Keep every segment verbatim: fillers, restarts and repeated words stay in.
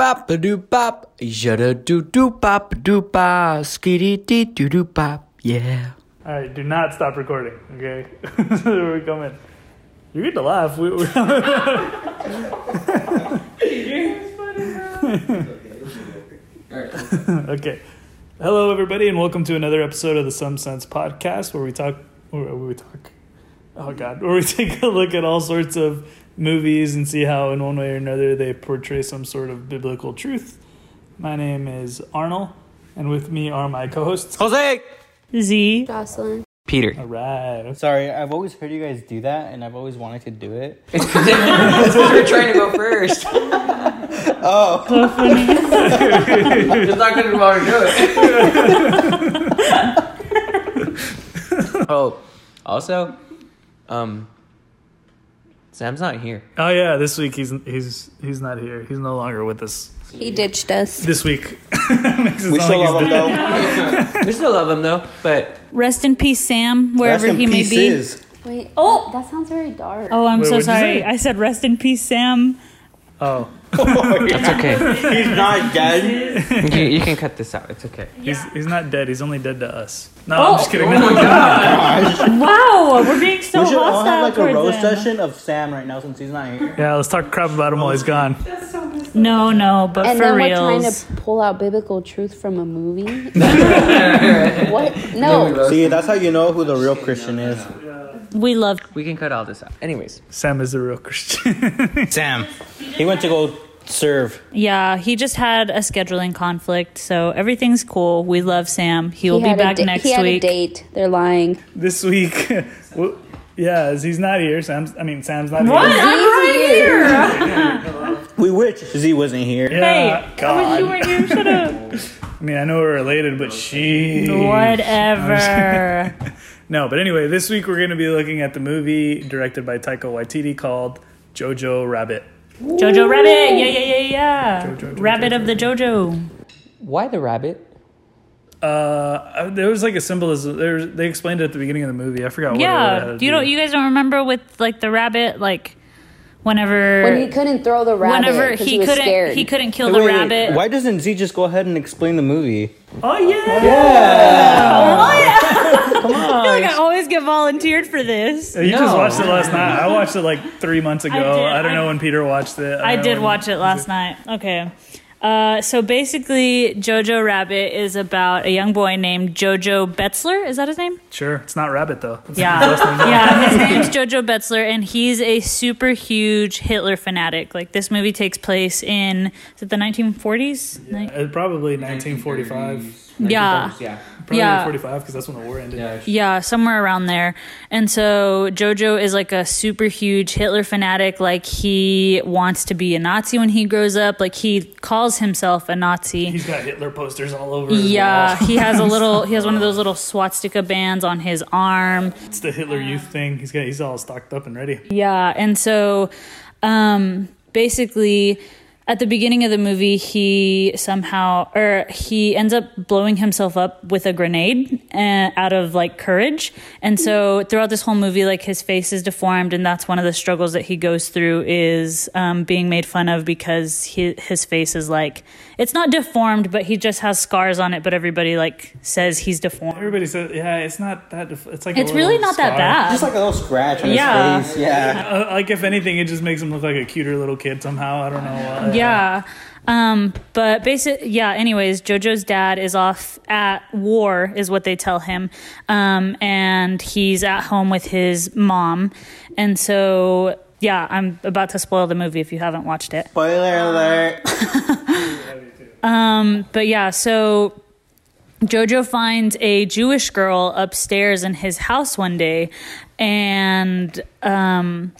bop ba doo bop, yada doo doo bop doo ba, skitty dee doo doo bop, yeah. All right, do not stop recording, okay? We're coming. You get to laugh. We, we're okay. Hello, everybody, and welcome to another episode of the Some Sense Podcast, where we talk. Where we talk. Oh God, where we take a look at all sorts of movies and see how, in one way or another, they portray some sort of biblical truth. My name is Arnold, and with me are my co-hosts Jose, Z, Jocelyn, Peter. All right. Sorry, I've always heard you guys do that, and I've always wanted to do it. It's because we're trying to go first. Oh. So funny. It's not going to want to do it. Oh, also, um, Sam's not here. Oh yeah, this week he's he's he's not here. He's no longer with us. He ditched us this week. We still love him though. We still love him though. But rest in peace, Sam, wherever he may be. Wait, oh, that sounds very dark. Oh, I'm Wait, so sorry. I said rest in peace, Sam. Oh, that's okay. He's not dead. You, you can cut this out. It's okay. Yeah. He's he's not dead. He's only dead to us. No, oh, I'm just kidding. Oh my gosh. Wow, we're being so hostile. We should all have like a roast session of Sam right now since he's not here. Yeah, let's talk crap about him while he's gone. That's so bizarre. No, no, but and for real. And then we're trying to pull out biblical truth from a movie. What? No. See, that's how you know who the real Christian is. We love. We can cut all this out. Anyways, Sam is the real Christian. Sam, he went to go serve. Yeah, he just had a scheduling conflict, so everything's cool. We love Sam. He'll he be back da- next he had week. A date. They're lying. This week, well, yeah, he's not here. Sam's. I mean, Sam's not what? here. What? I'm right here. We wish Z wasn't here. Yeah, hey, God. I wish you weren't here. Shut up. I mean, I know we're related, but she. Whatever. No, but anyway, this week we're going to be looking at the movie directed by Taika Waititi called Jojo Rabbit. Ooh. Jojo Rabbit! Yeah, yeah, yeah, yeah. Jojo, Jojo, rabbit Jojo. Of the Jojo. Why the rabbit? Uh, there was like a symbolism. There was, they explained it at the beginning of the movie. I forgot what yeah. it was. Yeah, you don't. You guys don't remember with like the rabbit, like whenever when he couldn't throw the rabbit. Whenever he, he was couldn't, scared. he couldn't kill wait, the wait, rabbit. Wait. Why doesn't Z just go ahead and explain the movie? Oh yeah! Yeah! yeah. Oh yeah! Come on. I feel like I always get volunteered for this. You no. just watched it last night. I watched it like three months ago. I, did, I don't I, know when Peter watched it. I, I did watch it last night. Okay. Uh, so basically, Jojo Rabbit is about a young boy named Jojo Betzler. Is that his name? Sure. It's not Rabbit, though. It's yeah. His name, though. Yeah. His name's Jojo Betzler, and he's a super huge Hitler fanatic. Like, this movie takes place in, is it the nineteen forties? Yeah, Nin- it probably nineteen forty-five. Yeah. yeah. Probably yeah. forty-five because that's when the war ended. Yeah. yeah, somewhere around there. And so Jojo is like a super huge Hitler fanatic. Like he wants to be a Nazi when he grows up. Like he calls himself a Nazi. He's got Hitler posters all over his Yeah, wall. he has a little he has one of those little swastika bands on his arm. It's the Hitler Youth thing. He's got he's all stocked up and ready. Yeah, and so um basically at the beginning of the movie, he somehow, or he ends up blowing himself up with a grenade uh, out of like courage. And so throughout this whole movie, like his face is deformed. And that's one of the struggles that he goes through is um, being made fun of because he, his face is like, it's not deformed, but he just has scars on it. But everybody like says he's deformed. Everybody says, yeah, it's not that, def- it's like it's really not scar. that bad. Just like a little scratch on yeah. his face. Yeah. Uh, like if anything, it just makes him look like a cuter little kid somehow. I don't know why. Yeah. Yeah, um, but basically, yeah, anyways, Jojo's dad is off at war, is what they tell him, um, and he's at home with his mom, and so, yeah, I'm about to spoil the movie if you haven't watched it. Spoiler alert! um, but yeah, so Jojo finds a Jewish girl upstairs in his house one day, and um,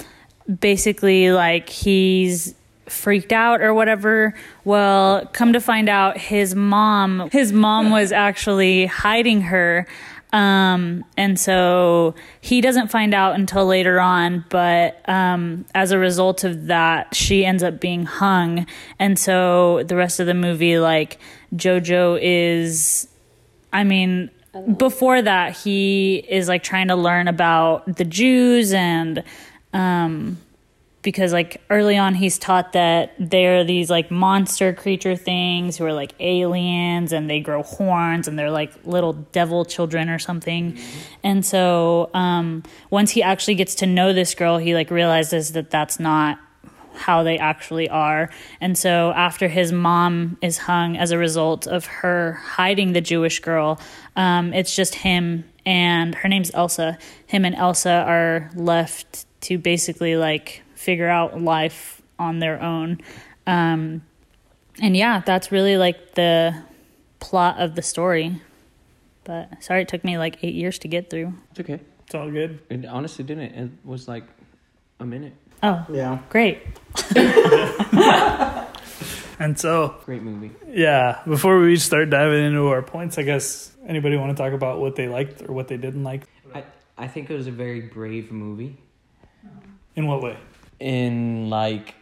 basically, like, he's freaked out or whatever. Well, come to find out his mom his mom was actually hiding her, um and so he doesn't find out until later on, but um as a result of that, she ends up being hung. And so the rest of the movie, like Jojo is I mean before that he is like trying to learn about the Jews and um because like early on he's taught that they're these like monster creature things who are like aliens and they grow horns and they're like little devil children or something. Mm-hmm. And so um, once he actually gets to know this girl, he like realizes that that's not how they actually are. And so after his mom is hung as a result of her hiding the Jewish girl, um, it's just him and her name's Elsa. Him and Elsa are left to basically like figure out life on their own. Um, and yeah, that's really like the plot of the story. But sorry, it took me like eight years to get through. It's okay. It's all good. It honestly didn't. It was like a minute. Oh, yeah. Great. And so, great movie. Yeah. Before we start diving into our points, I guess anybody want to talk about what they liked or what they didn't like? I, I think it was a very brave movie. In what way? In like,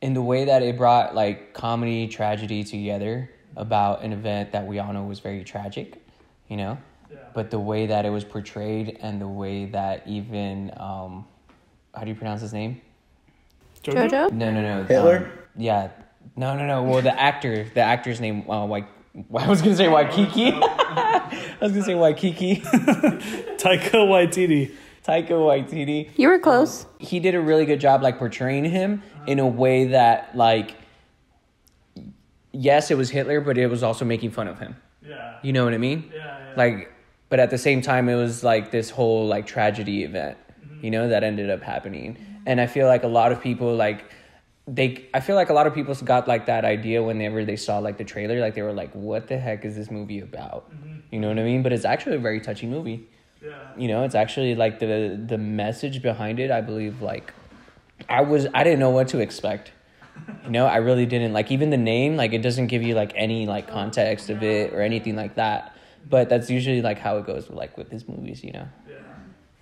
in the way that it brought like comedy, tragedy together about an event that we all know was very tragic, you know? Yeah. But the way that it was portrayed and the way that even, um, how do you pronounce his name? Jojo? Jojo? No, no, no. Hitler? Um, yeah. No, no, no. Well, the actor, the actor's name, uh, Wa- I was going to say Waikiki. I was going to say Waikiki. Taika Waititi. Taika Waititi. You were close. Um, he did a really good job, like, portraying him in a way that, like, yes, it was Hitler, but it was also making fun of him. Yeah. You know what I mean? Yeah, yeah. Like, but at the same time, it was, like, this whole, like, tragedy event, mm-hmm. you know, that ended up happening. Mm-hmm. And I feel like a lot of people, like, they, I feel like a lot of people got, like, that idea whenever they saw, like, the trailer. Like, they were like, what the heck is this movie about? Mm-hmm. You know what I mean? But it's actually a very touching movie. Yeah. You know, it's actually like the the message behind it, I believe, like I was I didn't know what to expect. You know, I really didn't. Like even the name, like it doesn't give you like any like context of it or anything like that. But that's usually like how it goes with, like with his movies, you know. Yeah.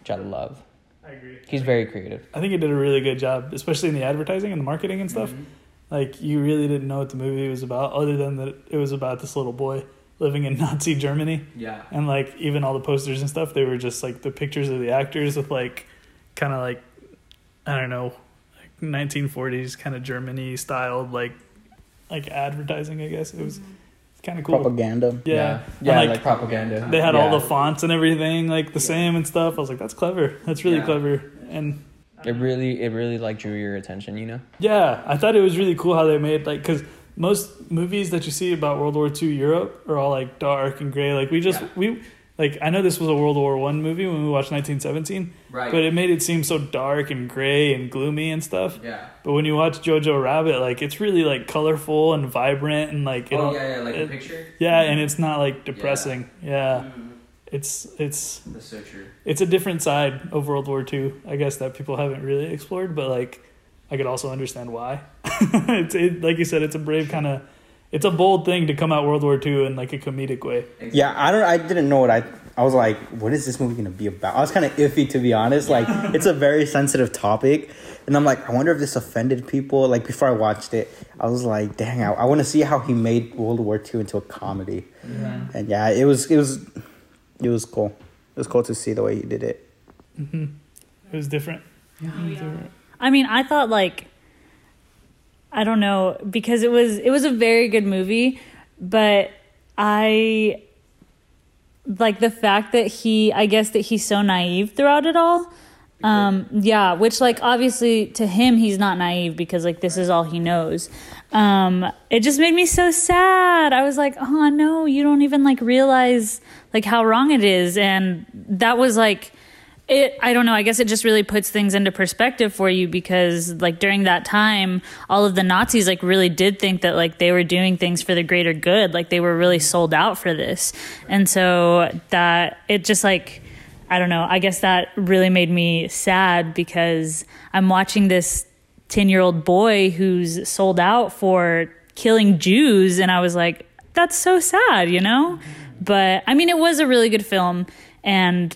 Which I love. I agree. He's very creative. I think he did a really good job, especially in the advertising and the marketing and stuff. Mm-hmm. Like you really didn't know what the movie was about other than that it was about this little boy living in Nazi Germany. Yeah. And, like, even all the posters and stuff, they were just, like, the pictures of the actors with, like, kind of, like, I don't know, like nineteen forties kind of Germany-styled, like, like advertising, I guess. It was, was kind of cool. Propaganda. Yeah. Yeah, yeah and, like, like, propaganda. They had yeah. all the fonts and everything, like, the same and stuff. I was like, that's clever. That's really yeah. clever. And It really, it really, like, drew your attention, you know? Yeah. I thought it was really cool how they made, like, because most movies that you see about World War Two Europe are all, like, dark and gray. Like, we just, yeah. we, like, I know this was a World War One movie when we watched nineteen seventeen. Right. But it made it seem so dark and gray and gloomy and stuff. Yeah. But when you watch Jojo Rabbit, like, it's really, like, colorful and vibrant and, like, oh, yeah, yeah, like it, the picture? Yeah, mm-hmm. and it's not, like, depressing. Yeah. yeah. Mm-hmm. It's, it's. That's so true. It's a different side of World War Two, I guess, that people haven't really explored, but, like, I could also understand why. it's it, like you said, it's a brave kind of, it's a bold thing to come out World War Two in like a comedic way. Yeah, I don't. I didn't know what I. I was like, what is this movie gonna be about? I was kind of iffy, to be honest. Like, it's a very sensitive topic, and I'm like, I wonder if this offended people. Like before I watched it, I was like, dang, I, I want to see how he made World War Two into a comedy. Yeah. And yeah, it was it was, it was cool. It was cool to see the way he did it. Mm-hmm. It was different. Yeah. It was different. I mean, I thought, like, I don't know, because it was it was a very good movie, but I, like, the fact that he, I guess that he's so naive throughout it all, um, yeah, which, like, obviously, to him, he's not naive because, like, this is all he knows. Um, it just made me so sad. I was like, oh, no, you don't even, like, realize, like, how wrong it is, and that was, like, It, I don't know. I guess it just really puts things into perspective for you because, like, during that time, all of the Nazis, like, really did think that, like, they were doing things for the greater good. Like, they were really sold out for this. And so that it just, like, I don't know. I guess that really made me sad because I'm watching this ten-year-old boy who's sold out for killing Jews. And I was like, that's so sad, you know? But, I mean, it was a really good film. And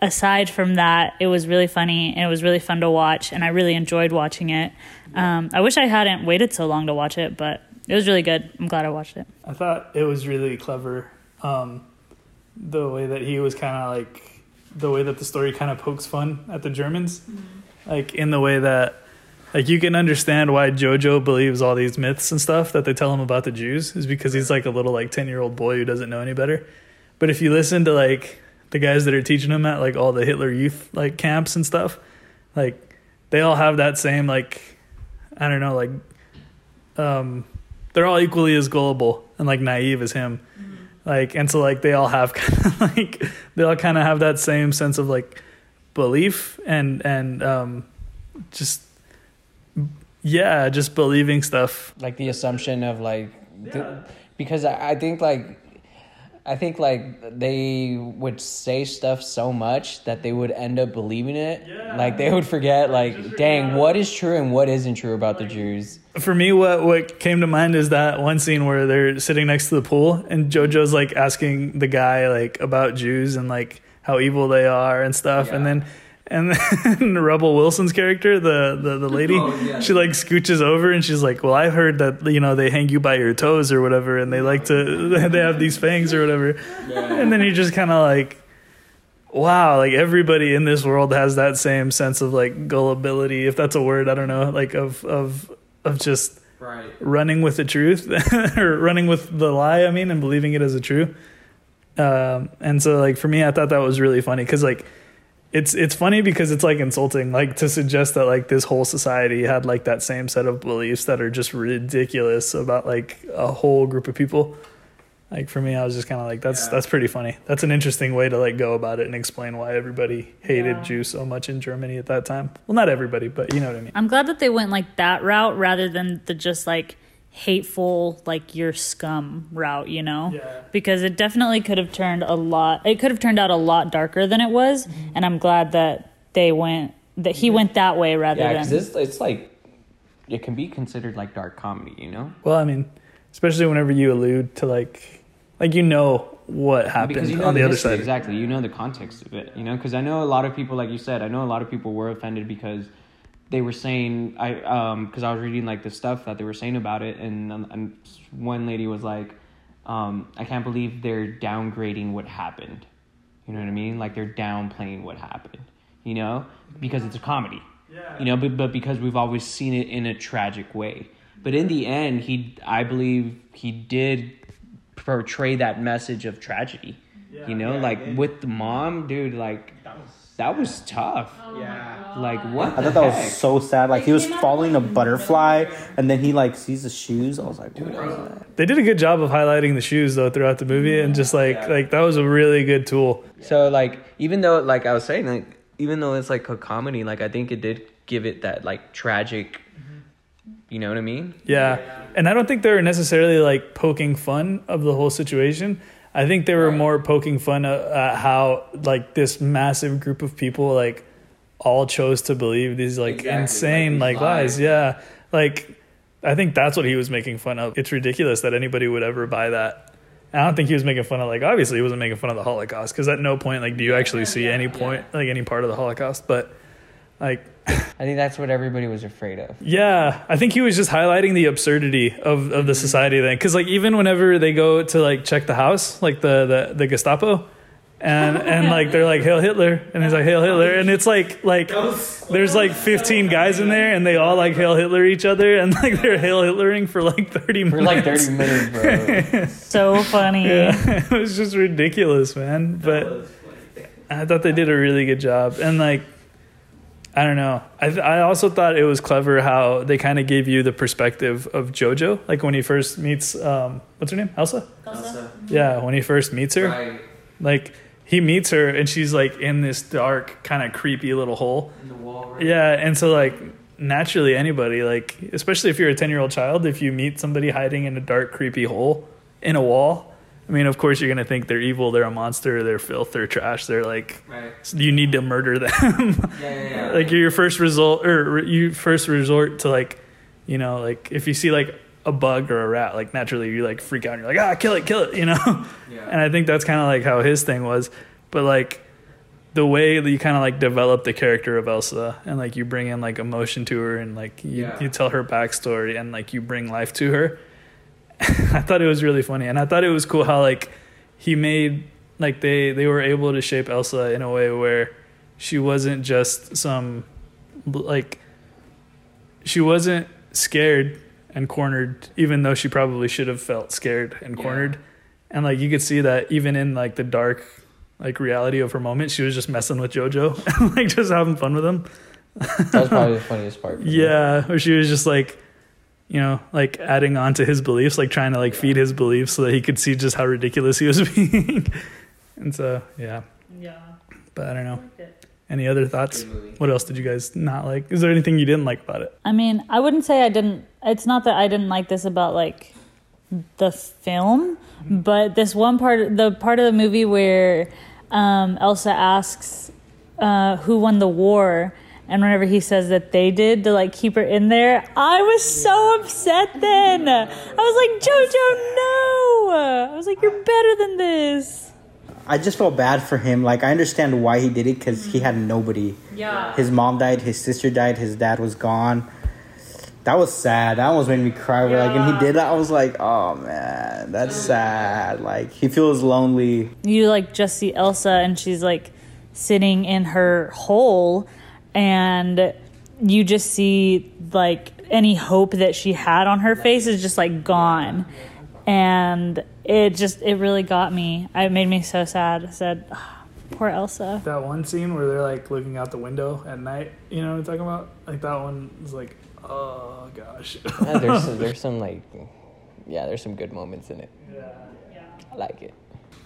aside from that, it was really funny and it was really fun to watch, and I really enjoyed watching it. Um, I wish I hadn't waited so long to watch it, but it was really good. I'm glad I watched it. I thought it was really clever, um, the way that he was kind of like, the way that the story kind of pokes fun at the Germans, mm-hmm. like in the way that Like, you can understand why Jojo believes all these myths and stuff that they tell him about the Jews, is because he's like a little like ten-year-old boy who doesn't know any better. But if you listen to like the guys that are teaching him at like all the Hitler Youth like camps and stuff, like they all have that same like, I don't know, like um, they're all equally as gullible and like naive as him. Mm-hmm. Like, and so like they all have kind of like, they all kind of have that same sense of like belief and, and um, just, yeah, just believing stuff. Like the assumption of like, yeah. th- because I, I think like, I think like they would say stuff so much that they would end up believing it. Yeah. Like they would forget like, forget. dang, what is true and what isn't true about like, the Jews. For me, what, what came to mind is that one scene where they're sitting next to the pool and Jojo's like asking the guy like about Jews and like how evil they are and stuff. Yeah. And then, and then Rebel Wilson's character, the, the, the lady, oh, yeah. she like scooches over and she's like, well, I've heard that, you know, they hang you by your toes or whatever. And they like to, they have these fangs or whatever. Yeah. And then you just kind of like, wow, like everybody in this world has that same sense of like gullibility, if that's a word, I don't know, like of, of, of just right. running with the truth or running with the lie, I mean, and believing it as a true. Um, and so like, for me, I thought that was really funny. Cause like, It's it's funny because it's like insulting, like to suggest that like this whole society had like that same set of beliefs that are just ridiculous about like a whole group of people. Like for me, I was just kind of like, that's yeah. that's pretty funny. That's an interesting way to like go about it and explain why everybody hated yeah. Jews so much in Germany at that time. Well, not everybody, but you know what I mean. I'm glad that they went like that route rather than the just like hateful, like you're scum route, you know, yeah. because it definitely could have turned a lot. It could have turned out a lot darker than it was. Mm-hmm. And I'm glad that they went that he yeah. went that way rather yeah, than it's, it's like it can be considered like dark comedy, you know? Well, I mean, especially whenever you allude to like like, you know, what happened you know on the, the other history, side. Exactly. You know, the context of it, you know, because I know a lot of people, like you said, I know a lot of people were offended because they were saying, I um, because I was reading like the stuff that they were saying about it, and, and one lady was like, um, I can't believe they're downgrading what happened. You know what I mean? Like they're downplaying what happened, you know, because it's a comedy, yeah. you know, but, but because we've always seen it in a tragic way. But in the end, he, I believe he did portray that message of tragedy, yeah, you know, yeah, like yeah. with the mom, dude, like... That was tough. Oh yeah. Like, what? I thought that heck? was so sad. Like, he was following a butterfly, and then he, like, sees the shoes. I was like, dude, what was that? They did a good job of highlighting the shoes, though, throughout the movie. Yeah. And just, like, yeah. like that was a really good tool. Yeah. So, like, even though, like I was saying, like, even though it's, like, a comedy, like, I think it did give it that, like, tragic, mm-hmm. you know what I mean? Yeah. yeah. And I don't think they were necessarily, like, poking fun of the whole situation. I think they were right. more poking fun at, at how, like, this massive group of people, like, all chose to believe these, like, exactly. insane, like, these like lies. lies. Yeah. Like, I think that's what he was making fun of. It's ridiculous that anybody would ever buy that. And I don't think he was making fun of, like, obviously he wasn't making fun of the Holocaust, because at no point, like, do you actually see any point, yeah. like, any part of the Holocaust. But, like... I think that's what everybody was afraid of. Yeah, I think he was just highlighting the absurdity of, of the society then, because like even whenever they go to like check the house, like the the, the Gestapo, and and like they're like Hail Hitler, and he's like Hail Hitler, and it's like like there's like fifteen guys in there, and they all like Hail Hitler each other, and like they're Hail Hitlering for like thirty minutes. For like thirty minutes, bro. So funny. Yeah, it was just ridiculous, man. But I thought they did a really good job, and like. I don't know. I th- I also thought it was clever how they kind of gave you the perspective of Jojo. Like when he first meets, um, what's her name? Elsa? Elsa. Yeah, when he first meets her. Right. Like he meets her and she's like in this dark, kind of creepy little hole. In the wall, right? Yeah, and so like naturally anybody, like especially if you're a ten-year-old child, if you meet somebody hiding in a dark, creepy hole in a wall, I mean, of course, you're going to think they're evil, they're a monster, they're filth, they're trash, they're like, right. you need to murder them. yeah, yeah, yeah. Like, you're your first result, or you first resort to, like, you know, like, if you see, like, a bug or a rat, like, naturally, you, like, freak out and you're like, ah, kill it, kill it, you know? Yeah. And I think that's kind of, like, how his thing was. But, like, the way that you kind of, like, develop the character of Elsa and, like, you bring in, like, emotion to her and, like, you, yeah. you tell her backstory and, like, you bring life to her. I thought it was really funny, and I thought it was cool how like he made like they they were able to shape Elsa in a way where she wasn't just some like she wasn't scared and cornered, even though she probably should have felt scared and cornered. Yeah. And like you could see that even in like the dark like reality of her moment, she was just messing with Jojo and like just having fun with him. That was probably the funniest part. Yeah, where she was just like, you know, like adding on to his beliefs, like trying to like feed his beliefs so that he could see just how ridiculous he was being. And so, yeah. Yeah. But I don't know. Any other thoughts? What else did you guys not like? Is there anything you didn't like about it? I mean, I wouldn't say I didn't. It's not that I didn't like this about like the film, but this one part, the part of the movie where um, Elsa asks uh, who won the war. And whenever he says that they did, to like keep her in there, I was so upset then. I was like, Jojo, no. I was like, you're better than this. I just felt bad for him. Like, I understand why he did it, because he had nobody. Yeah. His mom died. His sister died. His dad was gone. That was sad. That almost made me cry. Yeah. Like, and he did that. I was like, oh, man, that's sad. Like, he feels lonely. You, like, just see Elsa, and she's, like, sitting in her hole. And you just see, like, any hope that she had on her face is just, like, gone. And it just, it really got me. It made me so sad. I said, oh, poor Elsa. That one scene where they're, like, looking out the window at night, you know what I'm talking about? Like, that one is like, oh, gosh. Yeah, there's, some, there's some, like, yeah, there's some good moments in it. Yeah. Yeah. I like it.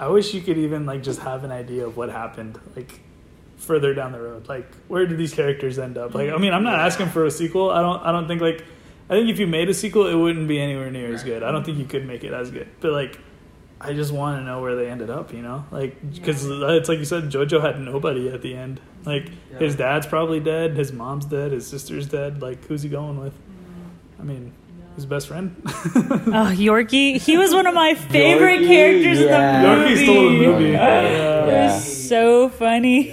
I wish you could even, like, just have an idea of what happened, like, further down the road. Like, where do these characters end up? Like, I mean, I'm not asking for a sequel. I don't I don't think, like, I think if you made a sequel, it wouldn't be anywhere near as good. I don't think you could make it as good. But, like, I just want to know where they ended up, you know? Like, because it's like you said, Jojo had nobody at the end. Like, yeah. His dad's probably dead. His mom's dead. His sister's dead. Like, who's he going with? I mean, his best friend? Oh, Yorkie. He was one of my favorite Yorkie, characters yeah. in the movie. Yorkie stole the movie. Yeah. Yeah. Yeah. It was so funny.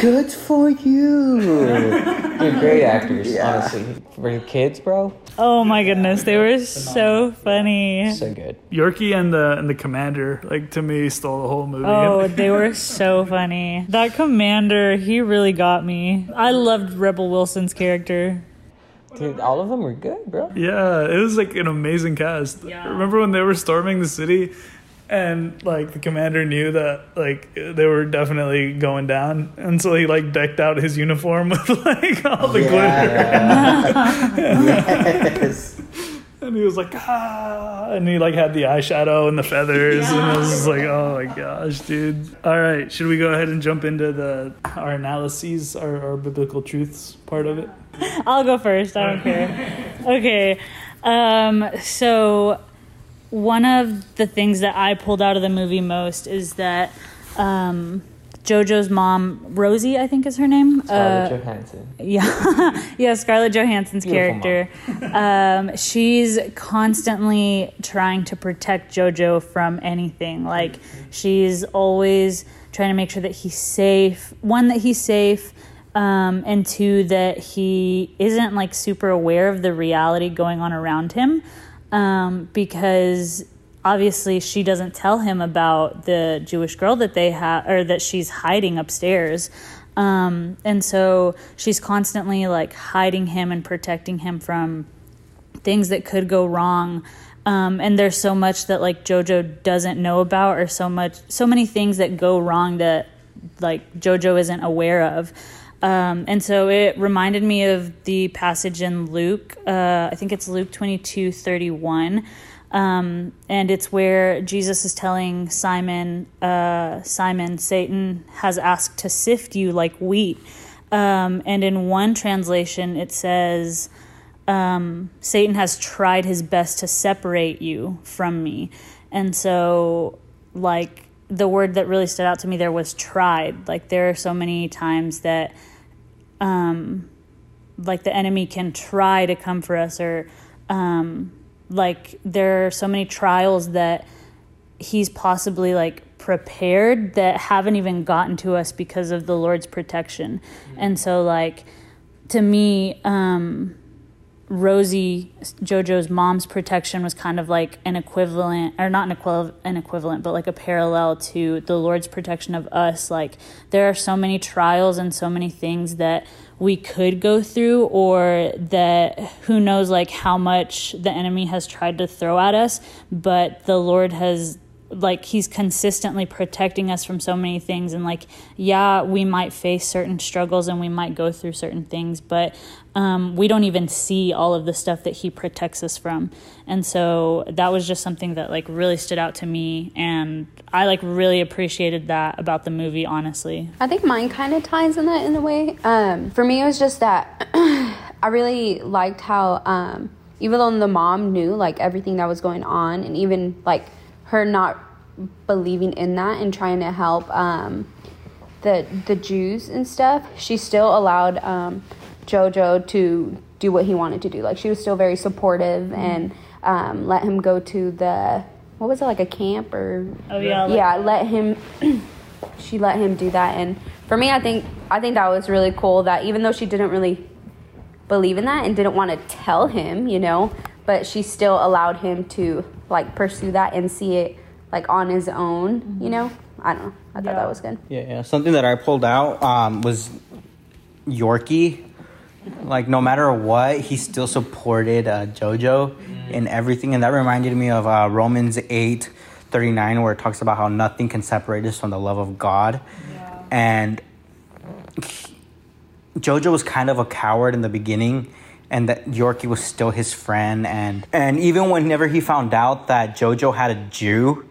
Good for you. They're great actors, yeah. honestly. For kids, bro. Oh, my goodness. They were so funny. So good. Yorkie and the and the commander, like, to me, stole the whole movie. Oh, they were so funny. That commander, he really got me. I loved Rebel Wilson's character. Dude, all of them were good, bro. Yeah, it was like an amazing cast. Yeah. Remember when they were storming the city and like the commander knew that like they were definitely going down, and so he like decked out his uniform with like all the yeah. glitter. Yes. And he was like, ah, and he like had the eyeshadow and the feathers, yeah. and it was just like, oh my gosh, dude. All right, should we go ahead and jump into the our analyses, our, our biblical truths part of it? I'll go first. I don't care. Okay. Um, so one of the things that I pulled out of the movie most is that um, Jojo's mom, Rosie, I think is her name. Scarlett uh, Johansson. Yeah. yeah, Scarlett Johansson's Beautiful character. um, she's constantly trying to protect Jojo from anything. Like, she's always trying to make sure that he's safe. One, that he's safe. Um, and two, that he isn't like super aware of the reality going on around him, um, because obviously she doesn't tell him about the Jewish girl that they have, or that she's hiding upstairs. Um, and so she's constantly like hiding him and protecting him from things that could go wrong. Um, and there's so much that like Jojo doesn't know about, or so much, so many things that go wrong that like Jojo isn't aware of. Um, and so it reminded me of the passage in Luke, uh, I think it's Luke twenty-two thirty-one, um, and it's where Jesus is telling Simon, uh, Simon, Satan has asked to sift you like wheat. Um, and in one translation, it says, um, Satan has tried his best to separate you from me. And so, like, the word that really stood out to me there was tried. Like, there are so many times that... Um, like the enemy can try to come for us, or um, like there are so many trials that he's possibly like prepared that haven't even gotten to us because of the Lord's protection. Mm-hmm. And so like, to me, um, Rosie, Jojo's mom's protection, was kind of like an equivalent, or not an equivalent, an equivalent, but like a parallel to the Lord's protection of us. Like, there are so many trials and so many things that we could go through, or that who knows, like, how much the enemy has tried to throw at us, but the Lord has, like, he's consistently protecting us from so many things. And like, yeah, we might face certain struggles and we might go through certain things, but um, we don't even see all of the stuff that he protects us from. And so that was just something that like really stood out to me. And I like really appreciated that about the movie, honestly. I think mine kind of ties in that in a way. Um, for me, it was just that I really liked how um, even though the mom knew like everything that was going on, and even like her not believing in that and trying to help um, the the Jews and stuff, she still allowed um, Jojo to do what he wanted to do. Like, she was still very supportive mm-hmm. and um, let him go to the, what was it, like a camp or? Oh, yeah. Yeah, like, let him, she let him do that. And for me, I think I think that was really cool that even though she didn't really believe in that and didn't want to tell him, you know, but she still allowed him to, like, pursue that and see it, like, on his own, mm-hmm. you know? I don't know. I thought yeah. that was good. Yeah, yeah. Something that I pulled out um, was Yorkie. Like, no matter what, he still supported uh, Jojo mm-hmm. in everything. And that reminded me of uh, Romans eight thirty-nine, where it talks about how nothing can separate us from the love of God. Yeah. And he, Jojo was kind of a coward in the beginning, and that Yorkie was still his friend. And and even whenever he found out that Jojo had a Jew,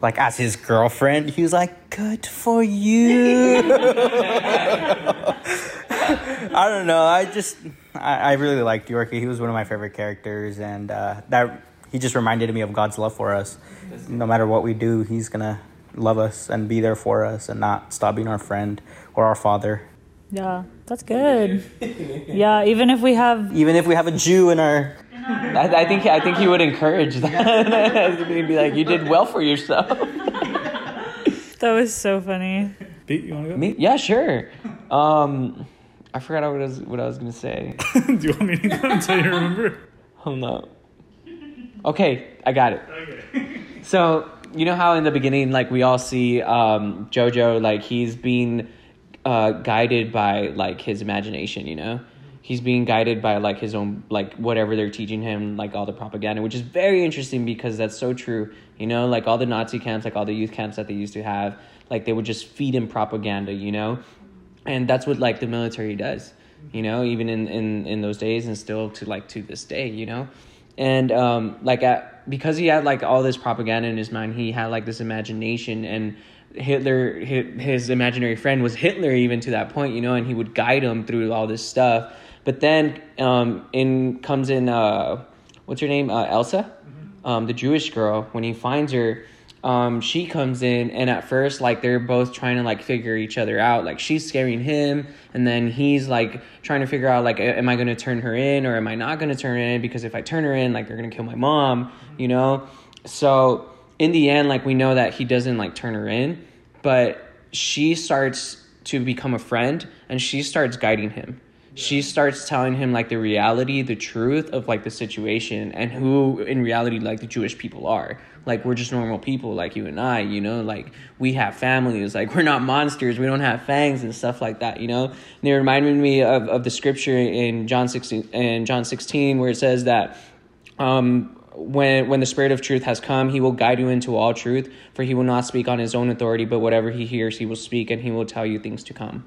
like, as his girlfriend, he was like, good for you. I don't know. I just, I, I really liked Yorkie. He was one of my favorite characters. And uh, that he just reminded me of God's love for us. No matter what we do, he's going to love us and be there for us and not stop being our friend or our father. Yeah, that's good. Yeah, even if we have even if we have a Jew in our, I, I think I think he would encourage that. He'd be like, "You did well for yourself." That was so funny. Pete, you want to go? Me? Yeah, sure. Um, I forgot what I was what I was gonna say. Do you want me to go until you remember? Oh no. Okay, I got it. Okay. So you know how in the beginning, like, we all see um, Jojo, like, he's being Uh, guided by, like, his imagination, you know? He's being guided by, like, his own, like, whatever they're teaching him, like, all the propaganda, which is very interesting because that's so true, you know? Like, all the Nazi camps, like, all the youth camps that they used to have, like, they would just feed him propaganda, you know? And that's what, like, the military does, you know? Even in, in, in those days and still to, like, to this day, you know? And, um, like, at, because he had, like, all this propaganda in his mind, he had, like, this imagination, and Hitler, his imaginary friend was Hitler even to that point, you know, and he would guide him through all this stuff. But then um, in comes in, uh, what's her name? Uh, Elsa, mm-hmm. um, the Jewish girl. When he finds her, um, she comes in, and at first, like, they're both trying to, like, figure each other out. Like, she's scaring him, and then he's, like, trying to figure out, like, am I going to turn her in or am I not going to turn her in? Because if I turn her in, like, they're going to kill my mom, you know? So in the end, like, we know that he doesn't, like, turn her in, but she starts to become a friend, and she starts guiding him. Yeah. She starts telling him, like, the reality, the truth of, like, the situation and who in reality, like, the Jewish people are. Like, we're just normal people like you and I, you know? Like, we have families. Like, we're not monsters. We don't have fangs and stuff like that, you know? And they reminded me of, of the scripture in John sixteen, in John sixteen, where it says that um, When when the Spirit of truth has come, he will guide you into all truth, for he will not speak on his own authority, but whatever he hears, he will speak, and he will tell you things to come,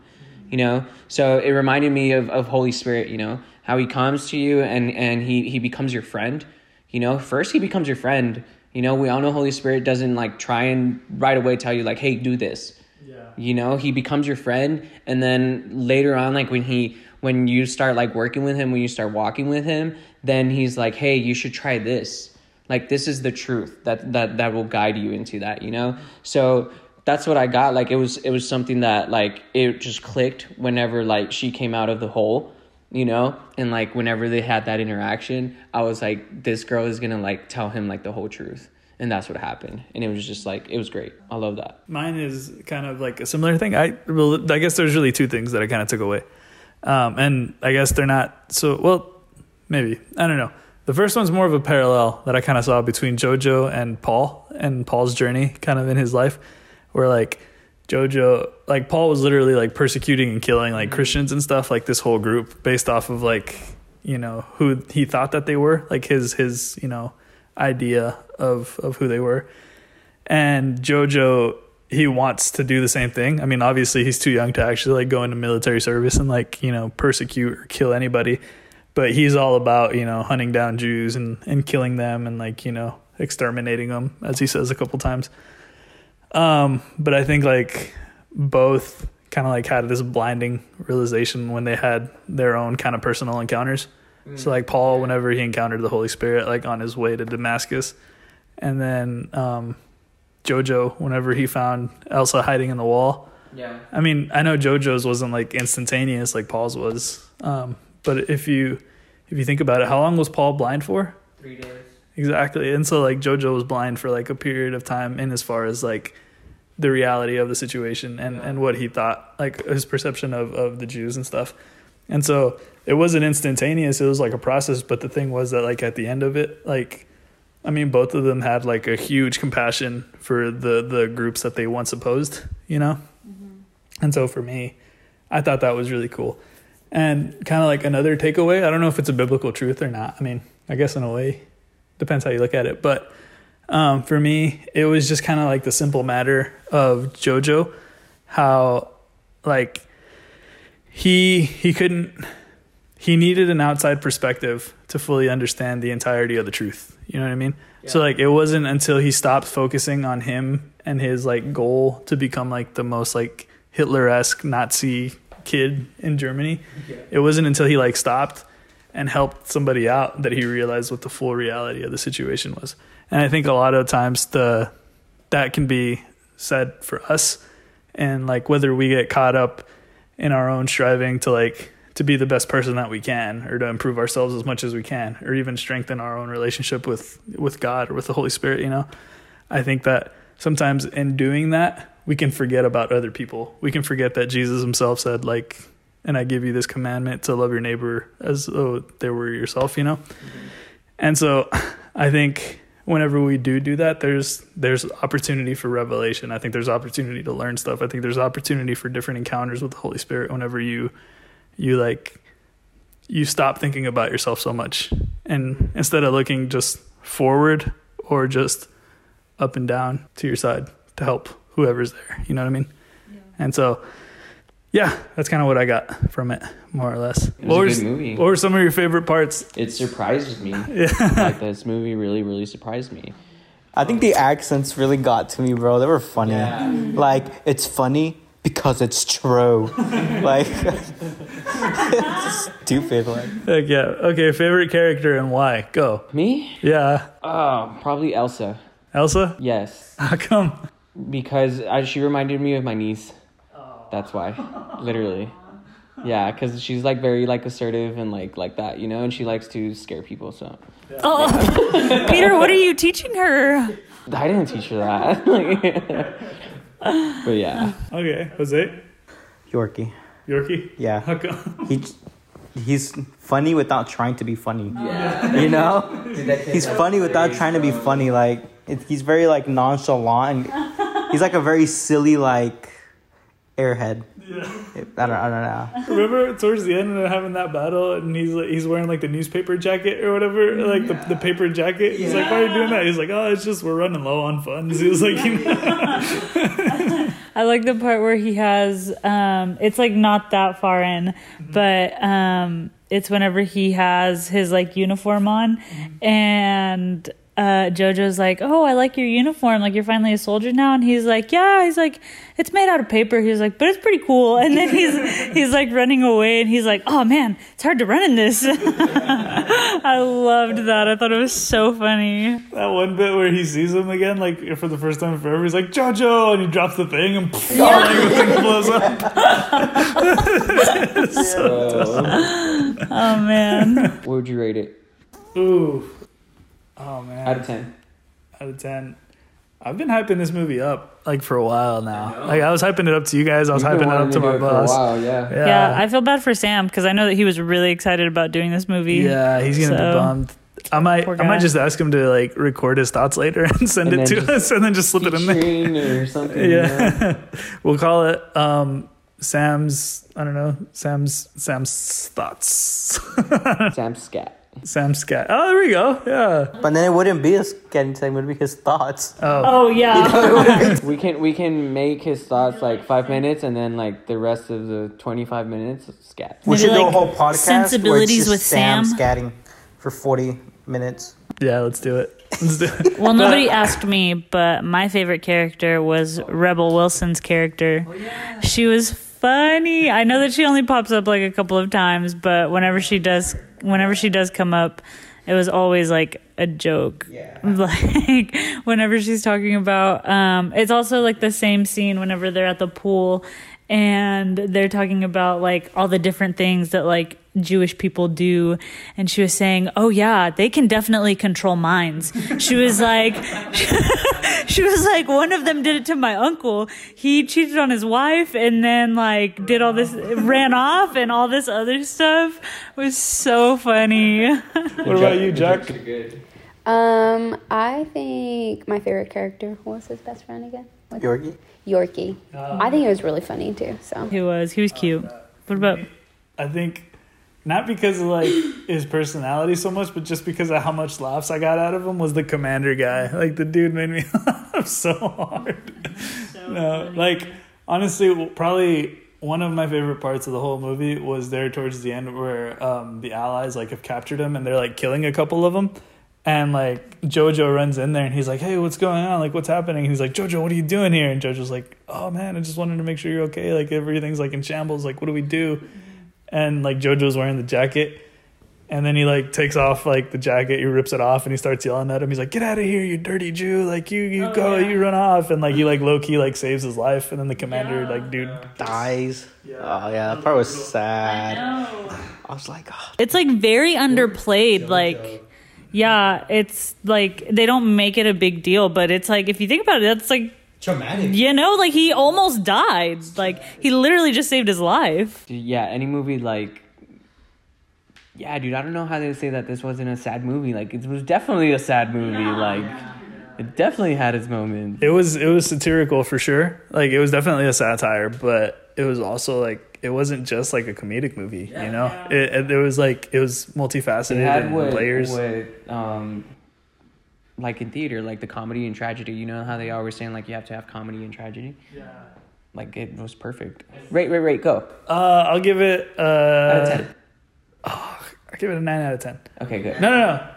you know? So it reminded me of, of Holy Spirit, you know, how he comes to you and, and he, he becomes your friend, you know? First, he becomes your friend, you know? We all know Holy Spirit doesn't, like, try and right away tell you, like, hey, do this, yeah. You know? He becomes your friend, and then later on, like, when he... when you start, like, working with him, when you start walking with him, then he's like, hey, you should try this. Like, this is the truth that, that, that will guide you into that, you know? So that's what I got. Like, it was, it was something that, like, it just clicked whenever, like, she came out of the hole, you know? And, like, whenever they had that interaction, I was like, this girl is going to, like, tell him, like, the whole truth. And that's what happened. And it was just like, it was great. I love that. Mine is kind of like a similar thing. I, well, I guess there's really two things that I kind of took away. Um, and I guess they're not so, well, Maybe. I don't know. The first one's more of a parallel that I kind of saw between Jojo and Paul and Paul's journey kind of in his life, where like Jojo, like Paul was literally like persecuting and killing like Christians and stuff, like this whole group based off of like, you know, who he thought that they were, like his, his, you know, idea of, of who they were. And Jojo, he wants to do the same thing. I mean, obviously he's too young to actually like go into military service and like, you know, persecute or kill anybody. But he's all about, you know, hunting down Jews and, and killing them and, like, you know, exterminating them, as he says a couple times. Um, but I think, like, both kind of, like, had this blinding realization when they had their own kind of personal encounters. Mm. So, like, Paul, whenever he encountered the Holy Spirit, like, on his way to Damascus. And then um, Jojo, whenever he found Elsa hiding in the wall. Yeah. I mean, I know Jojo's wasn't, like, instantaneous like Paul's was. Um, but if you... If you think about it, how long was Paul blind for? Three days. Exactly. And so, like, Jojo was blind for, like, a period of time in as far as, like, the reality of the situation and, yeah. and what he thought, like, his perception of, of the Jews and stuff. And so it wasn't instantaneous. It was, like, a process. But the thing was that, like, at the end of it, like, I mean, both of them had, like, a huge compassion for the, the groups that they once opposed, you know? Mm-hmm. And so for me, I thought that was really cool. And kind of like another takeaway, I don't know if it's a biblical truth or not. I mean, I guess in a way, depends how you look at it. But um, for me, it was just kind of like the simple matter of Jojo, how like he he couldn't, he needed an outside perspective to fully understand the entirety of the truth. You know what I mean? Yeah. So like it wasn't until he stopped focusing on him and his like goal to become like the most like Hitler-esque Nazi kid in Germany. Yeah. It wasn't until he like stopped and helped somebody out that he realized what the full reality of the situation was. And I think a lot of times the that can be said for us, and like whether we get caught up in our own striving to like to be the best person that we can, or to improve ourselves as much as we can, or even strengthen our own relationship with with God or with the Holy Spirit, you know, I think that sometimes in doing that we can forget about other people. We can forget that Jesus himself said, like, and I give you this commandment to love your neighbor as though they were yourself, you know? Mm-hmm. And so I think whenever we do do that, there's there's opportunity for revelation. I think there's opportunity to learn stuff. I think there's opportunity for different encounters with the Holy Spirit whenever you, you like, you stop thinking about yourself so much. And instead of looking just forward or just up and down to your side to help whoever's there, you know what I mean? Yeah. And so, yeah, that's kind of what I got from it, more or less. It was what a was, good movie. What were some of your favorite parts? It surprised me. Yeah. Like, this movie really, really surprised me. I think the accents really got to me, bro. They were funny. Yeah. Like, it's funny because it's true. Like, it's stupid. Like, Heck yeah. Okay, favorite character and why? Go. Me? Yeah. Oh, probably Elsa. Elsa? Yes. How come? Because I, she reminded me of my niece. Oh. That's why, literally. Yeah, because she's, like, very, like, assertive and, like, like that, you know? And she likes to scare people, so. Yeah. Oh, yeah. Peter, what are you teaching her? I didn't teach her that. But, yeah. Okay, Jose? Yorkie. Yorkie? Yeah. How come? He, he's funny without trying to be funny. Yeah. You know? Dude, he's funny without trying to be funny, like. It, he's very, like, nonchalant. And he's, like, a very silly, like, airhead. Yeah. I don't, I don't know. Remember towards the end when they're having that battle and he's like, he's wearing, like, the newspaper jacket or whatever? Like, yeah. the, the paper jacket? He's yeah. like, why are you doing that? He's like, oh, it's just we're running low on funds. He was like, you know. I like the part where he has, um, it's, like, not that far in, mm-hmm. but... Um, it's whenever he has his, like, uniform on mm-hmm. and... Uh, Jojo's like, oh, I like your uniform. Like, you're finally a soldier now. And he's like, yeah. He's like, it's made out of paper. He's like, but it's pretty cool. And then he's he's like running away. And he's like, oh, man, it's hard to run in this. I loved that. I thought it was so funny. That one bit where he sees him again, like, for the first time forever. He's like, Jojo. And he drops the thing. And poof, yeah. all, like, the thing blows up. So dumb. Oh, man. What would you rate it? Ooh. Oh, man. Out of ten. Out of ten. I've been hyping this movie up like for a while now. I like I was hyping it up to you guys. I was You've hyping it up to my boss. While, yeah. Yeah. yeah, I feel bad for Sam because I know that he was really excited about doing this movie. Yeah, he's gonna so. be bummed. I might, I might just ask him to like record his thoughts later and send and it to us, and then just slip it in there or something. Yeah, like we'll call it um, Sam's. I don't know, Sam's Sam's thoughts. Sam's scat. Sam Scat. Oh, there we go. Yeah. But then it wouldn't be a scatting segment. It would be his thoughts. Oh, oh yeah. You know, we can we can make his thoughts like five minutes, and then like the rest of the twenty-five minutes scat. We Maybe should like do a whole podcast. Sensibilities with Sam, Sam scatting for forty minutes. Yeah, let's do it. Let's do it. Well, nobody asked me, but my favorite character was Rebel Wilson's character. Oh, yeah. She was funny. I know that she only pops up like a couple of times, but whenever she does. Whenever she does come up, it was always like a joke. Yeah. Like whenever she's talking about, um, it's also like the same scene whenever they're at the pool and they're talking about like all the different things that like Jewish people do. And she was saying, oh yeah, they can definitely control minds. She was like, she was like, one of them did it to my uncle. He cheated on his wife and then like did all this, ran off and all this other stuff. It was so funny. What about you, Jack? Um, I think my favorite character was his best friend again. What's Yorkie? Yorkie. Uh, I think it was really funny too. So He was, he was cute. Uh, what about? I think... Not because of, like, his personality so much, but just because of how much laughs I got out of him was the commander guy. Like, the dude made me laugh so hard. So no, funny. Like, honestly, probably one of my favorite parts of the whole movie was there towards the end where um, the allies, like, have captured him and they're, like, killing a couple of them. And, like, Jojo runs in there and he's like, hey, what's going on? Like, what's happening? And he's like, Jojo, what are you doing here? And Jojo's like, oh, man, I just wanted to make sure you're okay. Like, everything's, like, in shambles. Like, what do we do? And, like, Jojo's wearing the jacket. And then he, like, takes off, like, the jacket. He rips it off and he starts yelling at him. He's like, get out of here, you dirty Jew. Like, you you oh, go, yeah. you run off. And, like, he, like, low-key, like, saves his life. And then the commander, yeah. like, dude dies. Yeah. Oh, yeah, that part was sad. I know. I was like, oh. It's, like, very underplayed. Jojo. Like, yeah, it's, like, they don't make it a big deal. But it's, like, if you think about it, that's, like, traumatic. You know, like, he almost died. Like, he literally just saved his life. Yeah, any movie, like... Yeah, dude, I don't know how they say that this wasn't a sad movie. Like, it was definitely a sad movie. Yeah. Like, it definitely had its moment. It was, it was satirical, for sure. Like, it was definitely a satire, but it was also, like... It wasn't just, like, a comedic movie, yeah. you know? It, it, it was, like... It was multifaceted it had and what, layers. What, um... like in theater, like the comedy and tragedy, you know how they always saying like you have to have comedy and tragedy? Yeah. Like it was perfect. Right, right, right, go. Uh, I'll give it uh out of ten. Oh, I'll give it a nine out of ten. Okay, good. No, no, no.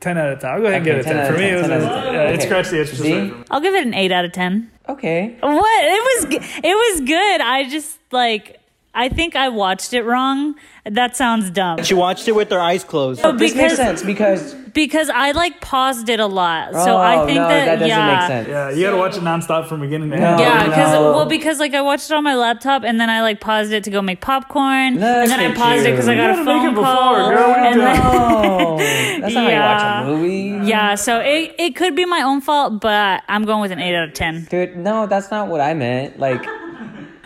ten out of ten. I'll go ahead okay, and give it a ten. ten. For me, ten, it was ten, ten. Yeah, okay. It scratched the itch. Right. I'll give it an eight out of ten. Okay. What? It was it was good. I just like I think I watched it wrong. That sounds dumb. She watched it with her eyes closed. No, this makes sense because because I like paused it a lot. So oh, I think no, that, that doesn't yeah. make sense. Yeah, you got to watch it nonstop from beginning to end. No, yeah, because no. well, because like I watched it on my laptop and then I like paused it to go make popcorn. Look and then I paused you. it because I got you a phone call. Before, girl, and then, that's not yeah. how you watch a movie. Yeah, so it it could be my own fault, but I'm going with an eight out of ten. Dude, no, that's not what I meant. Like.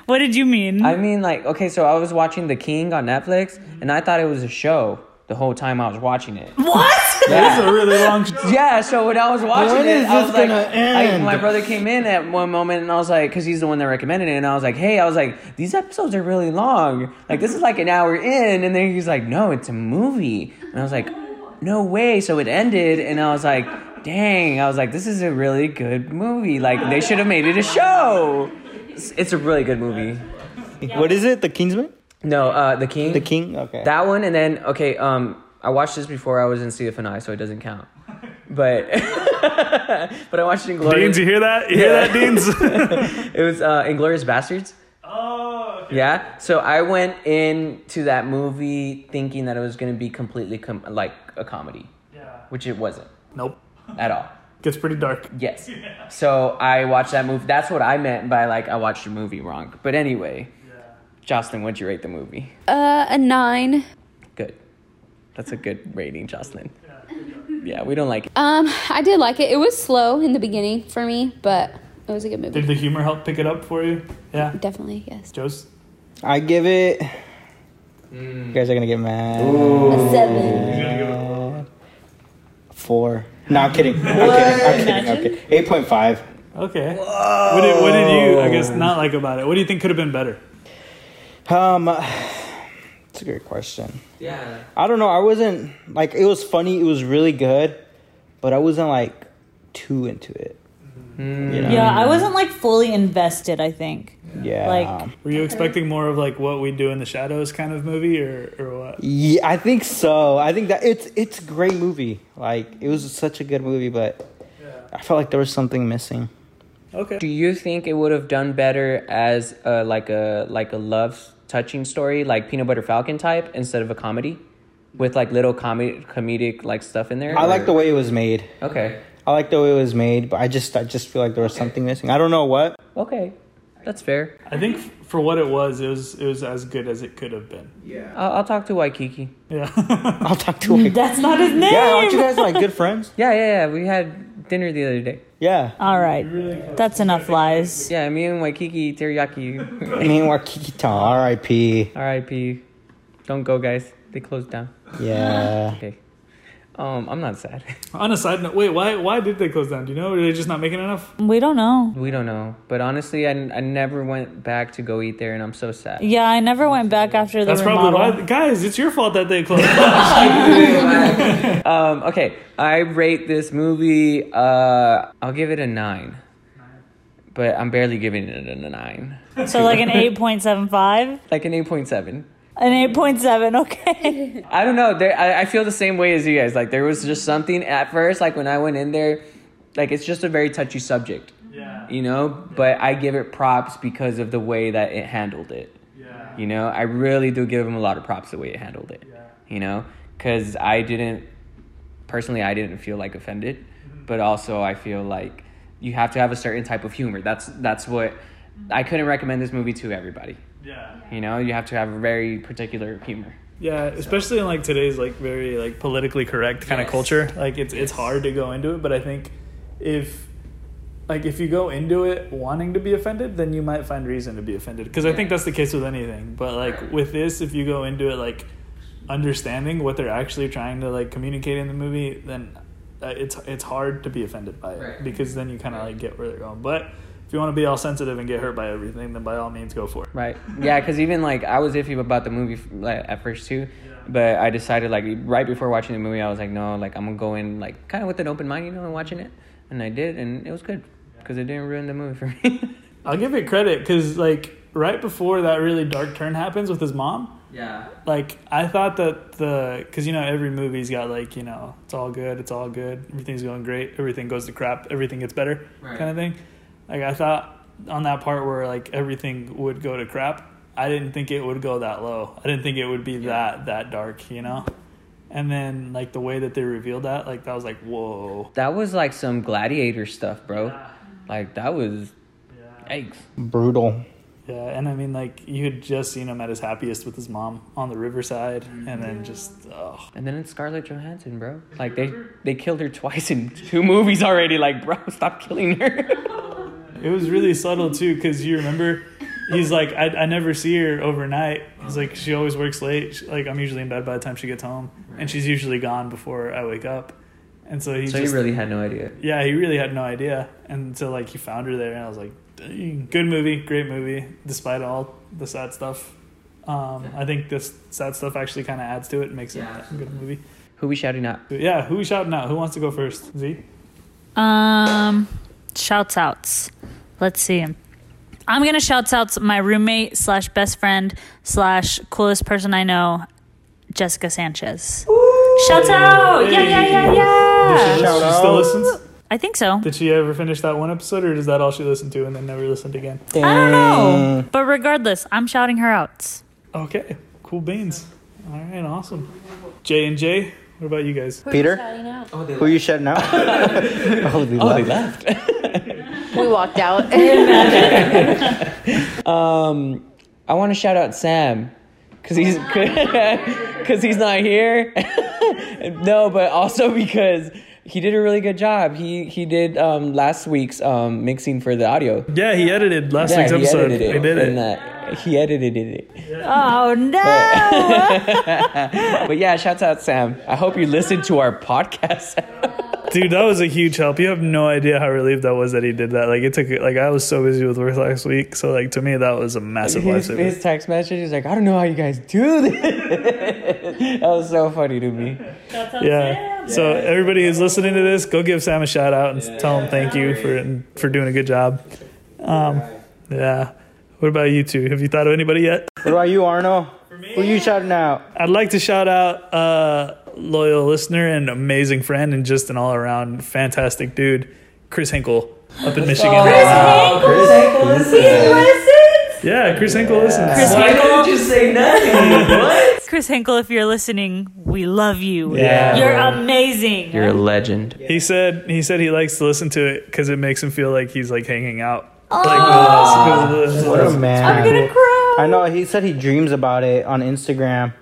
What did you mean? I mean, like, okay, so I was watching The King on Netflix, and I thought it was a show the whole time I was watching it. What? Yeah. It is a really long show. Yeah, so when I was watching when it, I was like, I, my brother came in at one moment, and I was like, because he's the one that recommended it, and I was like, hey, I was like, these episodes are really long. Like, this is like an hour in, and then he's like, no, it's a movie. And I was like, no way. So it ended, and I was like, dang. I was like, this is a really good movie. Like, they should have made it a show. It's a really good movie. Yeah. What is it? The Kingsman? No, uh, The King. The King, okay. That one, and then, okay, um, I watched this before I was in C F N I, so it doesn't count. But but I watched Inglorious. Deans, you hear that? You yeah. hear that, Deans? It was uh, Inglorious Bastards. Oh, okay. Yeah, so I went into that movie thinking that it was going to be completely, com- like, a comedy. Yeah. Which it wasn't. Nope. At all. Gets pretty dark. Yes. Yeah. So I watched that movie. That's what I meant by like I watched a movie wrong. But anyway, yeah. Jocelyn, what'd you rate the movie? Uh, a nine. Good. That's a good rating, Jocelyn. Yeah, yeah, we don't like it. Um, I did like it. It was slow in the beginning for me, but it was a good movie. Did the humor help pick it up for you? Yeah. Definitely, yes. Joe's? I give it... Mm. You guys are going to get mad. Ooh. A seven. Four. No, I'm kidding. I'm kidding. I'm kidding. I'm kidding. Eight point five. Okay. What did, what did you, I guess, not like about it? What do you think could have been better? Um, it's a great question. Yeah. I don't know. I wasn't like it was funny. It was really good, but I wasn't like too into it. Mm. You know? Yeah, I wasn't like fully invested. I think. Yeah. Like, were you expecting more of like What We Do in the Shadows kind of movie, or, or what? Yeah, I think so. I think that it's it's a great movie. Like, it was such a good movie, but yeah. I felt like there was something missing. Okay. Do you think it would have done better as a, like a like a love touching story, like Peanut Butter Falcon type, instead of a comedy, with like little com- comedic like stuff in there? I or? like the way it was made. Okay. I like the way it was made, but I just I just feel like there was something missing. I don't know what. Okay, that's fair. I think f- for what it was, it was it was as good as it could have been. Yeah. I'll, I'll talk to Waikiki. Yeah. I'll talk to Waikiki. That's not his name. Yeah, aren't you guys like good friends? yeah, yeah, yeah. We had dinner the other day. Yeah. All right. Really that's enough lies. Yeah, me and Waikiki Teriyaki. me and Waikiki Tom. R I P R I P Don't go, guys. They closed down. Yeah. Okay. Um, I'm not sad. On a side note, wait, why why did they close down? Do you know? Or are they just not making enough? We don't know. We don't know. But honestly, I, I never went back to go eat there, and I'm so sad. Yeah, I never went back after the That's remodel. Probably why. Guys, it's your fault that they closed down. um, okay, I rate this movie, uh, I'll give it a nine. But I'm barely giving it a nine. So like an eight point seven five? Like an eight point seven. An eight point seven, okay. I don't know. There, I, I feel the same way as you guys. Like, there was just something at first, like, when I went in there, like, it's just a very touchy subject. Yeah. You know? Yeah. But I give it props because of the way that it handled it. Yeah. You know? I really do give them a lot of props the way it handled it. Yeah. You know? Because I didn't, personally, I didn't feel, like, offended. Mm-hmm. But also, I feel like you have to have a certain type of humor. That's, that's what, I couldn't recommend this movie to everybody. Yeah. You know, you have to have a very particular humor. Yeah, especially so. in like today's like very like politically correct kind yes. of culture. Like it's yes. it's hard to go into it, but I think if like if you go into it wanting to be offended, then you might find reason to be offended. Because yeah. I think that's the case with anything. But like with this, if you go into it like understanding what they're actually trying to like communicate in the movie, then uh, it's it's hard to be offended by it right. because then you kind of right. like get where they're going. But if you want to be all sensitive and get hurt by everything, then by all means, go for it. Right. Yeah, because even, like, I was iffy about the movie like, at first, too. Yeah. But I decided, like, right before watching the movie, I was like, no, like, I'm going to go in, like, kind of with an open mind, you know, and watching it. And I did, and it was good because yeah. it didn't ruin the movie for me. I'll give it credit because, like, right before that really dark turn happens with his mom. Yeah. Like, I thought that the... Because, you know, every movie's got, like, you know, it's all good, it's all good, everything's going great, everything goes to crap, everything gets better right. kind of thing. Like, I thought on that part where, like, everything would go to crap, I didn't think it would go that low. I didn't think it would be yeah. that, that dark, you know? And then, like, the way that they revealed that, like, that was like, whoa. That was, like, some Gladiator stuff, bro. Yeah. Like, that was... Yeah. Yikes. Brutal. Yeah, and, I mean, like, you had just seen him at his happiest with his mom on the riverside, mm-hmm. and then just, oh. And then it's Scarlett Johansson, bro. Like, they, they killed her twice in two movies already. Like, bro, stop killing her. It was really subtle, too, because you remember, he's like, I I never see her overnight. He's like, she always works late. She, like, I'm usually in bed by the time she gets home. Right. And she's usually gone before I wake up. And so he so just... So he really had no idea. Yeah, he really had no idea. And so, like, he found her there, and I was like, dang. Good movie, great movie, despite all the sad stuff. Um, I think this sad stuff actually kind of adds to it and makes yeah. it a good movie. Who we shouting out? Yeah, who we shouting out? Who wants to go first? Z? Um... Shouts outs. Let's see. I'm going to shout out my roommate slash best friend slash coolest person I know, Jessica Sanchez. Ooh, shouts hey, out. Hey, yeah, yeah, yeah, yeah. Did she, shout she still out. listens? I think so. Did she ever finish that one episode, or is that all she listened to and then never listened again? Damn. I don't know. But regardless, I'm shouting her out. Okay. Cool beans. All right. Awesome. J and J. What about you guys? Who Peter? Are oh, Who are you shouting out? oh, they oh, left. They left. we walked out. um, I want to shout out Sam because he's because he's not here, No, but also because he did a really good job. He he did um, last week's um, mixing for the audio. Yeah, he edited last yeah, week's he episode. Edited it, he did it. That, he edited it. Oh, no. But, but yeah, shouts out, Sam. I hope you listened to our podcast. Dude, that was a huge help. You have no idea how relieved that was that he did that. Like, it took, like, I was so busy with work last week. So, like, to me, that was a massive lifesaver. His text message is like, I don't know how you guys do this. That was so funny to me. That's awesome. Yeah. So, everybody who's listening to this, go give Sam a shout out and yeah. tell him thank you for for doing a good job. Um, yeah. What about you two? Have you thought of anybody yet? What about you, Arno? For me? Who are you shouting out? I'd like to shout out... Uh, loyal listener and amazing friend and just an all-around fantastic dude, Chris Hinkle up in Michigan. Oh, Chris wow. Hinkle! Chris Hinkle listens. He listens? Yeah, Chris yeah. Hinkle listens. Chris Why Hinkle? Did you say nothing? What? Chris Hinkle, if you're listening, we love you. Yeah. You're amazing. You're a legend. He said he said he likes to listen to it because it makes him feel like he's like hanging out. Oh, like, oh what a man. I'm going to cry. I know. He said he dreams about it on Instagram.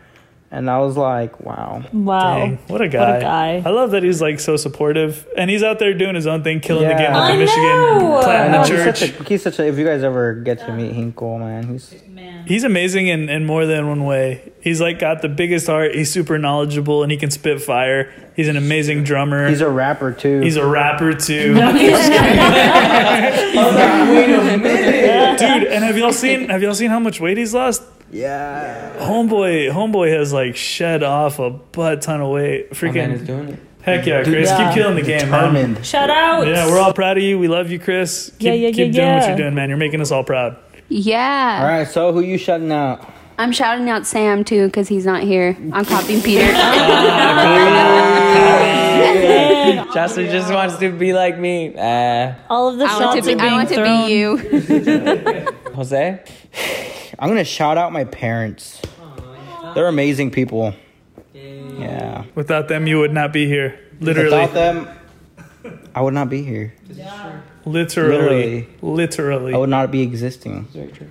And I was like, wow. Wow. Dang, what a guy. What a guy. I love that he's like so supportive. And he's out there doing his own thing, killing yeah. the game with the Michigan, planting the church. He's such, a, he's such a, if you guys ever get to meet Hinkle, man, he's man. he's amazing in, in more than one way. He's like got the biggest heart. He's super knowledgeable and he can spit fire. He's an amazing drummer. He's a rapper too. He's a rapper too. No, he's just kidding. I was like, wait a minute. Dude, and have y'all seen have y'all seen how much weight he's lost? Yeah. Homeboy Homeboy has like shed off a butt ton of weight. Freaking is doing it. Heck yeah, Chris. Dude, yeah. Keep killing the game, Determined. man. Shout out. Yeah, we're all proud of you. We love you, Chris. Keep, yeah, yeah, keep yeah, doing yeah. what you're doing, man. You're making us all proud. Yeah. All right, so who you shouting out? I'm shouting out Sam, too, because he's not here. I'm copying Peter. uh, Jocelyn just wants to be like me. Uh, all of the I shots be, are being I want thrown. to be you. Jose? I'm going to shout out my parents. They're amazing people. Yeah. Without them, you would not be here. Literally. Without them, I would not be here. Yeah. Literally. Literally. Literally. I would not be existing. Very true.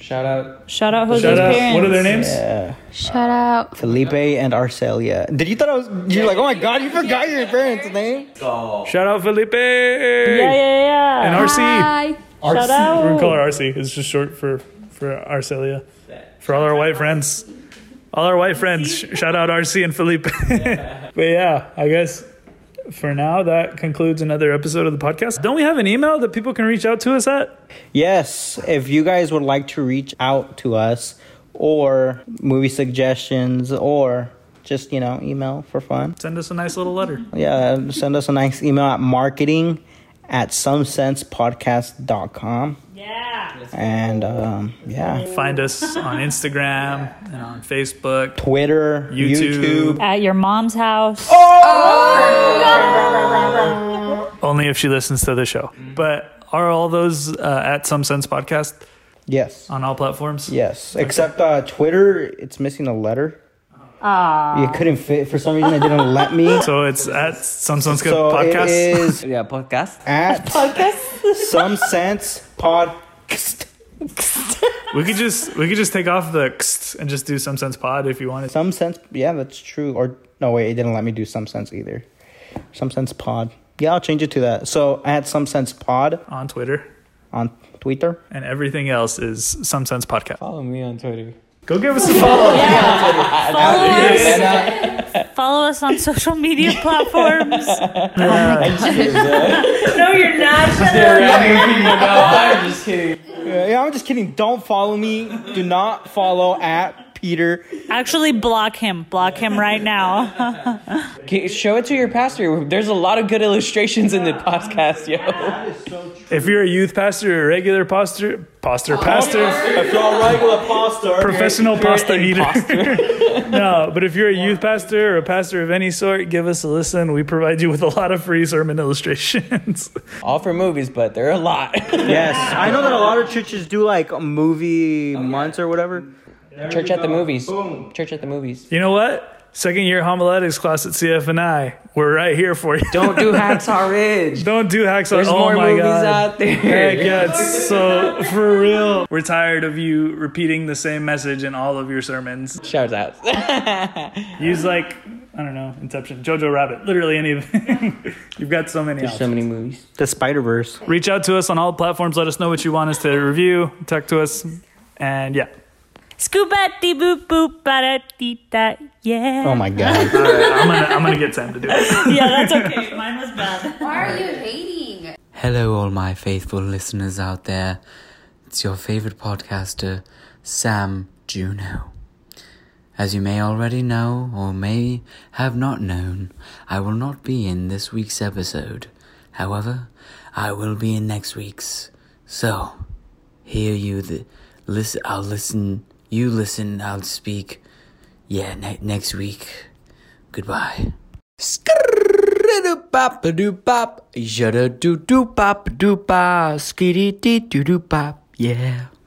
Shout out. Shout out Jose's Shout out. parents. What are their names? Yeah. Shout out. Felipe and Arcelia. Did you thought I was... You're like, oh my God, you forgot your parents' name. Oh. Shout out Felipe. Yeah, yeah, yeah. And R C. Hi. R C. Shout out. We're going to call her R C. It's just short for... For Arcelia. For all our white friends. All our white friends. Shout out R C and Felipe. But yeah, I guess for now, that concludes another episode of the podcast. Don't we have an email that people can reach out to us at? Yes. If you guys would like to reach out to us or movie suggestions or just, you know, email for fun. Send us a nice little letter. Yeah. Send us a nice email at marketing at some sense podcast dot com. Yeah. And um, yeah. Find us on Instagram yeah. and on Facebook, Twitter, YouTube. YouTube. At your mom's house. Oh! Oh! No! Only if she listens to the show. But are all those uh, at Some Sense Podcast? Yes. On all platforms? Yes. Okay. Except uh, Twitter, it's missing a letter. Aww. You couldn't fit for some reason. It didn't let me. So it's at Some Sense so Podcast. It is yeah, podcast at podcast. Some Sense Podcast. We could just we could just take off the kst and just do Some Sense Pod if you wanted. Some Sense, yeah, that's true. Or no, wait, it didn't let me do Some Sense either. Some Sense Pod. Yeah, I'll change it to that. So at Some Sense Pod on Twitter, on Twitter, and everything else is Some Sense Podcast. Follow me on Twitter. Go give us a follow. Yeah. Follow, us. Us. Follow us on social media platforms. Oh my God. No, you're not. I'm just kidding. Yeah, I'm just kidding. Don't follow me. Do not follow at Peter. Actually, block him. Block him right now. Show it to your pastor. There's a lot of good illustrations in the podcast, yo. So if you're a youth pastor or a regular pastor... Poster, oh, pastor. If you're a regular pastor, professional you're pasta eater. No, but if you're a youth pastor or a pastor of any sort, give us a listen. We provide you with a lot of free sermon illustrations. All for movies, but they're a lot. Yes, I know that a lot of churches do like movie okay. months or whatever. There Church at the movies. Boom. Church at the movies. You know what? Second year homiletics class at C F N I. We're right here for you. Don't do Hacksaw Ridge. Don't do Hacksaw. There's oh more my movies God. out there. Heck yeah, it's so for real. We're tired of you repeating the same message in all of your sermons. Shout out. Use like I don't know, Inception, Jojo Rabbit, literally any of it. You've got so many There's options. So many movies. The Spider-Verse. Reach out to us on all platforms. Let us know what you want us to review. Talk to us. And yeah. Scoobati-boop-boop-ba-da-dee-da, yeah. Oh, my God. All right, I'm gonna, I'm gonna get Sam to do it. Yeah, that's okay. Mine was bad. Why are you hating? Hello, all my faithful listeners out there. It's your favorite podcaster, Sam Juno. As you may already know, or may have not known, I will not be in this week's episode. However, I will be in next week's. So, hear you, the, listen, I'll listen, you listen, I'll speak. Yeah, ne- next week. Goodbye. Skiddy-doo-pop-a-doo-pop, shudda-doo-doo-pop-a-doo-pop, skiddy-dee-doo-doo-pop, yeah.